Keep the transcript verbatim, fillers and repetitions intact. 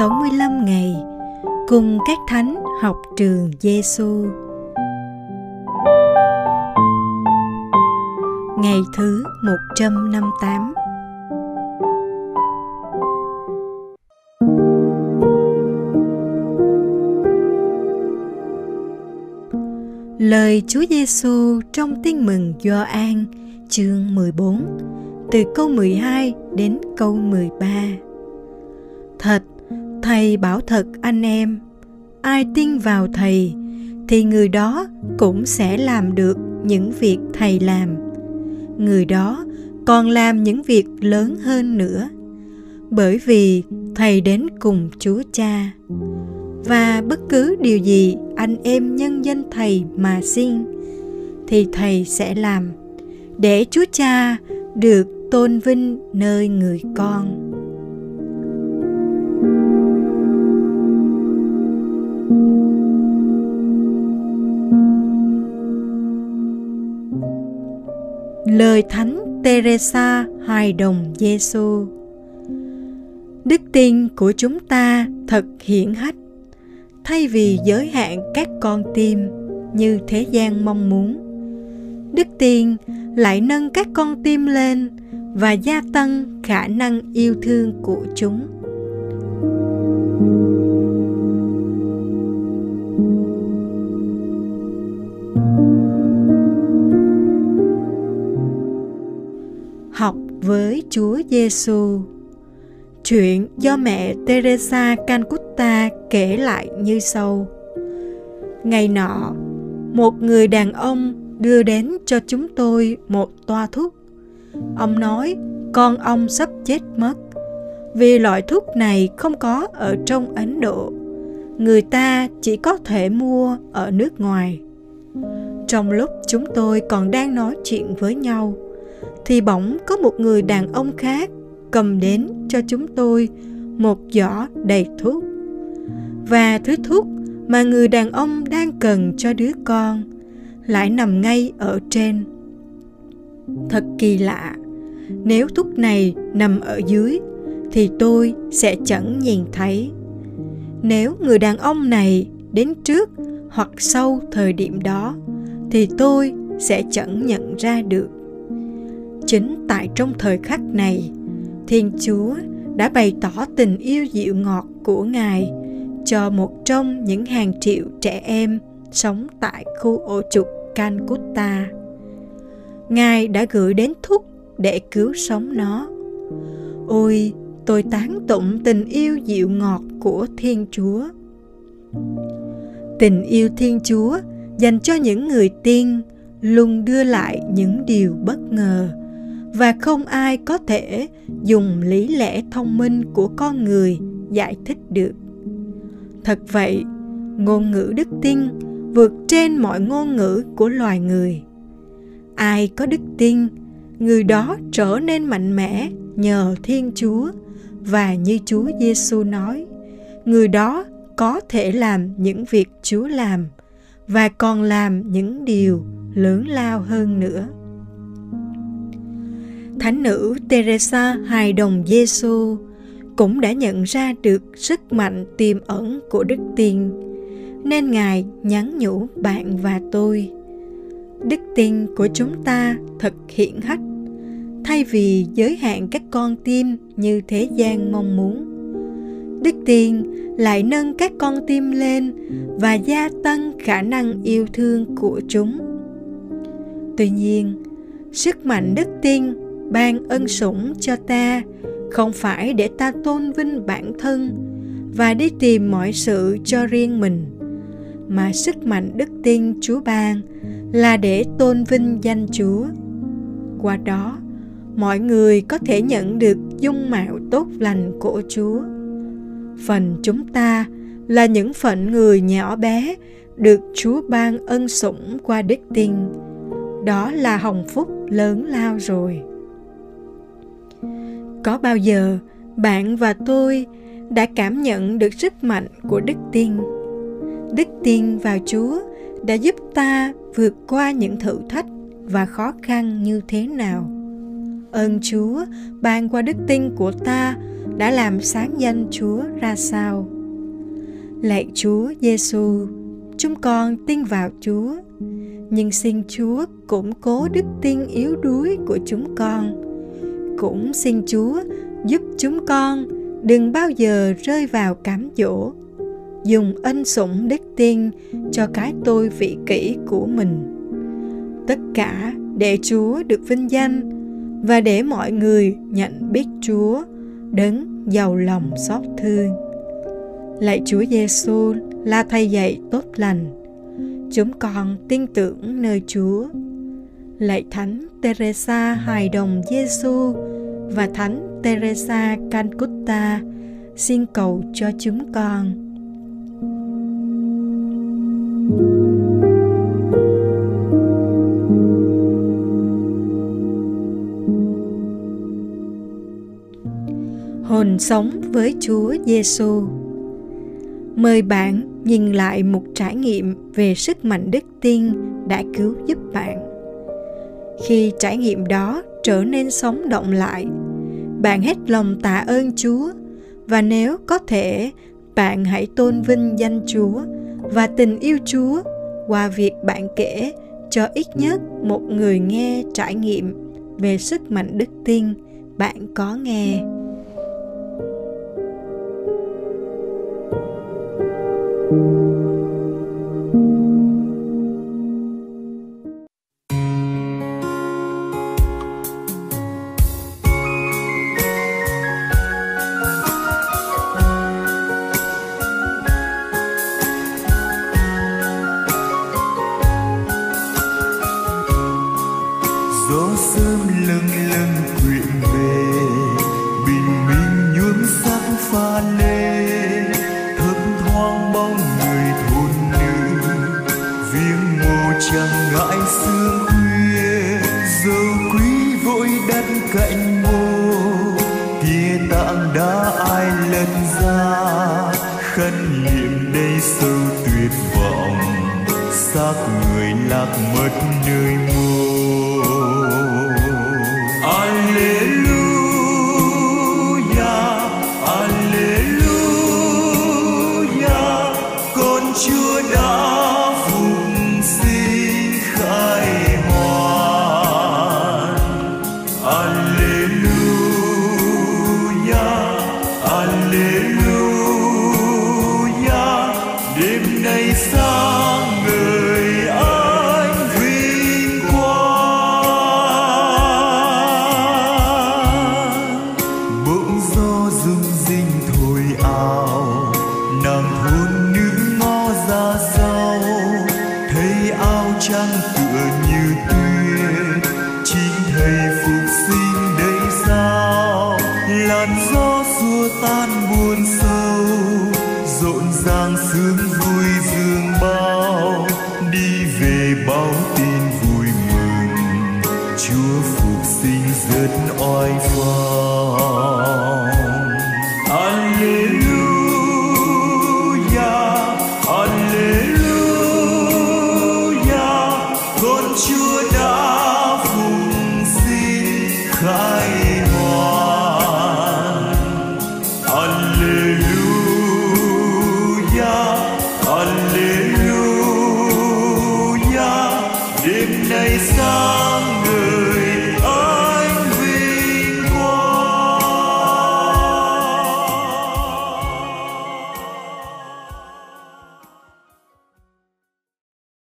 sáu mươi lăm ngày cùng các thánh học trường Giêsu. Ngày thứ một trăm năm mươi tám. Lời Chúa Giêsu trong Tin mừng Gioan chương mười bốn từ câu mười hai đến câu mười ba. Thật, Thầy bảo thật anh em, ai tin vào Thầy thì người đó cũng sẽ làm được những việc Thầy làm. Người đó còn làm những việc lớn hơn nữa, bởi vì Thầy đến cùng Chúa Cha. Và bất cứ điều gì anh em nhân danh Thầy mà xin thì Thầy sẽ làm, để Chúa Cha được tôn vinh nơi người con. Lời Thánh Teresa hài đồng Giêsu. Đức tin của chúng ta thật hiển hách, thay vì giới hạn các con tim như thế gian mong muốn. Đức tin lại nâng các con tim lên và gia tăng khả năng yêu thương của chúng. Học với Chúa Giêsu. Chuyện do mẹ Teresa Calcutta kể lại như sau. Ngày nọ, một người đàn ông đưa đến cho chúng tôi một toa thuốc. Ông nói con ông sắp chết mất, vì loại thuốc này không có ở trong Ấn Độ. Người ta chỉ có thể mua ở nước ngoài. Trong lúc chúng tôi còn đang nói chuyện với nhau, thì bỗng có một người đàn ông khác cầm đến cho chúng tôi một giỏ đầy thuốc. Và thứ thuốc mà người đàn ông đang cần cho đứa con lại nằm ngay ở trên. Thật kỳ lạ, nếu thuốc này nằm ở dưới thì tôi sẽ chẳng nhìn thấy. Nếu người đàn ông này đến trước hoặc sau thời điểm đó thì tôi sẽ chẳng nhận ra được. Chính tại trong thời khắc này, Thiên Chúa đã bày tỏ tình yêu dịu ngọt của Ngài cho một trong những hàng triệu trẻ em sống tại khu ổ chuột Calcutta. Ngài đã gửi đến thuốc để cứu sống nó. Ôi, tôi tán tụng tình yêu dịu ngọt của Thiên Chúa. Tình yêu Thiên Chúa dành cho những người tin luôn đưa lại những điều bất ngờ, và không ai có thể dùng lý lẽ thông minh của con người giải thích được. Thật vậy, ngôn ngữ đức tin vượt trên mọi ngôn ngữ của loài người. Ai có đức tin, người đó trở nên mạnh mẽ nhờ Thiên Chúa, và như Chúa Giêsu nói, người đó có thể làm những việc Chúa làm và còn làm những điều lớn lao hơn nữa. Thánh nữ Teresa hài đồng Giêsu cũng đã nhận ra được sức mạnh tiềm ẩn của đức tin, nên Ngài nhắn nhủ bạn và tôi. Đức tin của chúng ta thật hiển hách, thay vì giới hạn các con tim như thế gian mong muốn. Đức tin lại nâng các con tim lên và gia tăng khả năng yêu thương của chúng. Tuy nhiên, sức mạnh đức tin ban ân sủng cho ta không phải để ta tôn vinh bản thân và đi tìm mọi sự cho riêng mình, mà sức mạnh đức tin Chúa ban là để tôn vinh danh Chúa. Qua đó, mọi người có thể nhận được dung mạo tốt lành của Chúa. Phần chúng ta là những phận người nhỏ bé được Chúa ban ân sủng qua đức tin. Đó là hồng phúc lớn lao rồi. Có bao giờ bạn và tôi đã cảm nhận được sức mạnh của đức tin? Đức tin vào Chúa đã giúp ta vượt qua những thử thách và khó khăn như thế nào? Ơn Chúa ban qua đức tin của ta đã làm sáng danh Chúa ra sao. Lạy Chúa Giêsu, chúng con tin vào Chúa, nhưng xin Chúa củng cố đức tin yếu đuối của chúng con. Cũng xin Chúa giúp chúng con đừng bao giờ rơi vào cám dỗ, dùng ân sủng đức tin cho cái tôi vị kỷ của mình. Tất cả để Chúa được vinh danh và để mọi người nhận biết Chúa đấng giàu lòng xót thương. Lạy Chúa Giêsu là thầy dạy tốt lành, chúng con tin tưởng nơi Chúa. Lạy Thánh Teresa hài đồng Giêsu và Thánh Teresa Calcutta, xin cầu cho chúng con. Hồn sống với Chúa Giêsu. Mời bạn nhìn lại một trải nghiệm về sức mạnh đức tin đã cứu giúp bạn. Khi trải nghiệm đó trở nên sống động lại, bạn hết lòng tạ ơn Chúa, và nếu có thể, bạn hãy tôn vinh danh Chúa và tình yêu Chúa qua việc bạn kể cho ít nhất một người nghe trải nghiệm về sức mạnh đức tin bạn có nghe. Gió sớm lâng lâng quyện về, bình minh nhuốm sắc pha lê, thấp thoáng bóng người thôn nữ, viếng mồ chẳng ngại sương khuya, dầu quý vội đất cạnh mồ, kia tạng đã ai lần ra, khấn niệm đây sâu tuyệt vọng, xác người lạc mất nơi mồ. Chúa đã phục sinh khai hoàn. Alleluia, Alleluia. Đêm nay sáng người anh vinh quang. Bỗng gió rung rinh thổi ào, nàng thôn nữ ra sao thấy áo trắng tựa như tuyết, chính thầy phục sinh đây sao, làn gió xua tan buồn sâu, rộn ràng sướng vui dương bao, đi về báo tin vui mừng Chúa phục sinh rất oai phong. Alleluia, đêm nay sáng